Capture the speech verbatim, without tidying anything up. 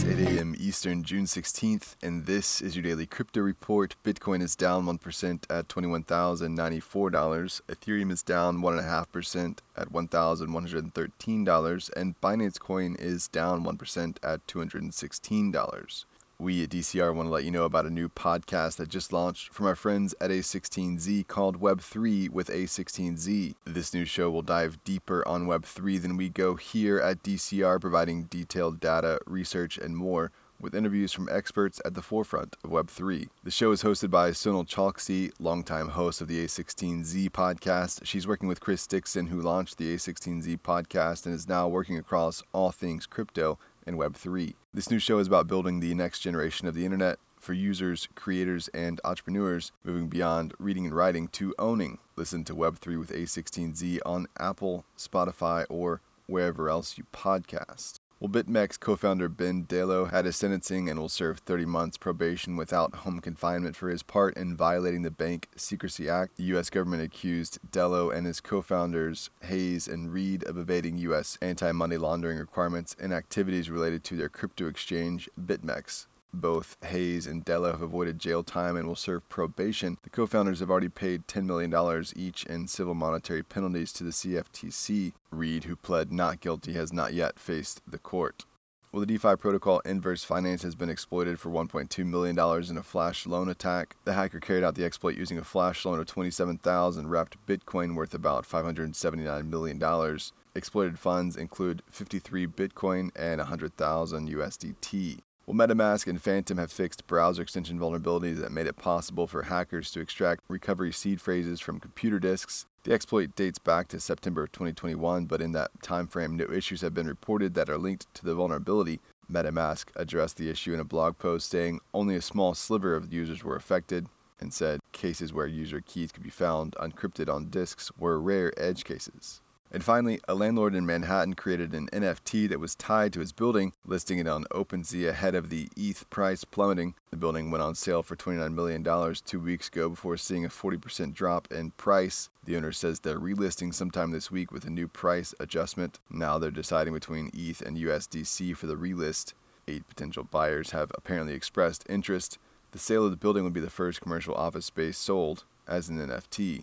It's eight a m Eastern, June sixteenth, and this is your daily crypto report. Bitcoin is down one percent at twenty-one thousand ninety-four dollars. Ethereum is down one point five percent at one thousand one hundred thirteen dollars. And Binance Coin is down one percent at two hundred sixteen dollars. We at D C R want to let you know about a new podcast that just launched from our friends at A sixteen Z called Web three with A sixteen Z. This new show will dive deeper on Web three than we go here at D C R, providing detailed data, research, and more, with interviews from experts at the forefront of Web three. The show is hosted by Sonal Chalksi, longtime host of the A sixteen Z podcast. She's working with Chris Dixon, who launched the A sixteen Z podcast and is now working across all things crypto and Web three. This new show is about building the next generation of the internet for users, creators, and entrepreneurs, moving beyond reading and writing to owning. Listen to Web three with A sixteen Z on Apple, Spotify, or wherever else you podcast. Well, BitMEX co-founder Ben Delo had his sentencing and will serve thirty months probation without home confinement for his part in violating the Bank Secrecy Act. The U S government accused Delo and his co-founders Hayes and Reed of evading U S anti-money laundering requirements and activities related to their crypto exchange, BitMEX. Both Hayes and Delo have avoided jail time and will serve probation. The co-founders have already paid ten million dollars each in civil monetary penalties to the C F T C. Reed, who pled not guilty, has not yet faced the court. Well, the DeFi protocol Inverse Finance has been exploited for one point two million dollars in a flash loan attack. The hacker carried out the exploit using a flash loan of twenty-seven thousand wrapped Bitcoin worth about five hundred seventy-nine million dollars. Exploited funds include fifty-three Bitcoin and one hundred thousand U S D T. Well, MetaMask and Phantom have fixed browser extension vulnerabilities that made it possible for hackers to extract recovery seed phrases from computer disks. The exploit dates back to September of twenty twenty-one, but in that timeframe, no issues have been reported that are linked to the vulnerability. MetaMask addressed the issue in a blog post saying only a small sliver of users were affected, and said cases where user keys could be found unencrypted on disks were rare edge cases. And finally, a landlord in Manhattan created an N F T that was tied to his building, listing it on OpenSea ahead of the E T H price plummeting. The building went on sale for twenty-nine million dollars two weeks ago before seeing a forty percent drop in price. The owner says they're relisting sometime this week with a new price adjustment. Now they're deciding between E T H and U S D C for the relist. Eight potential buyers have apparently expressed interest. The sale of the building would be the first commercial office space sold as an N F T.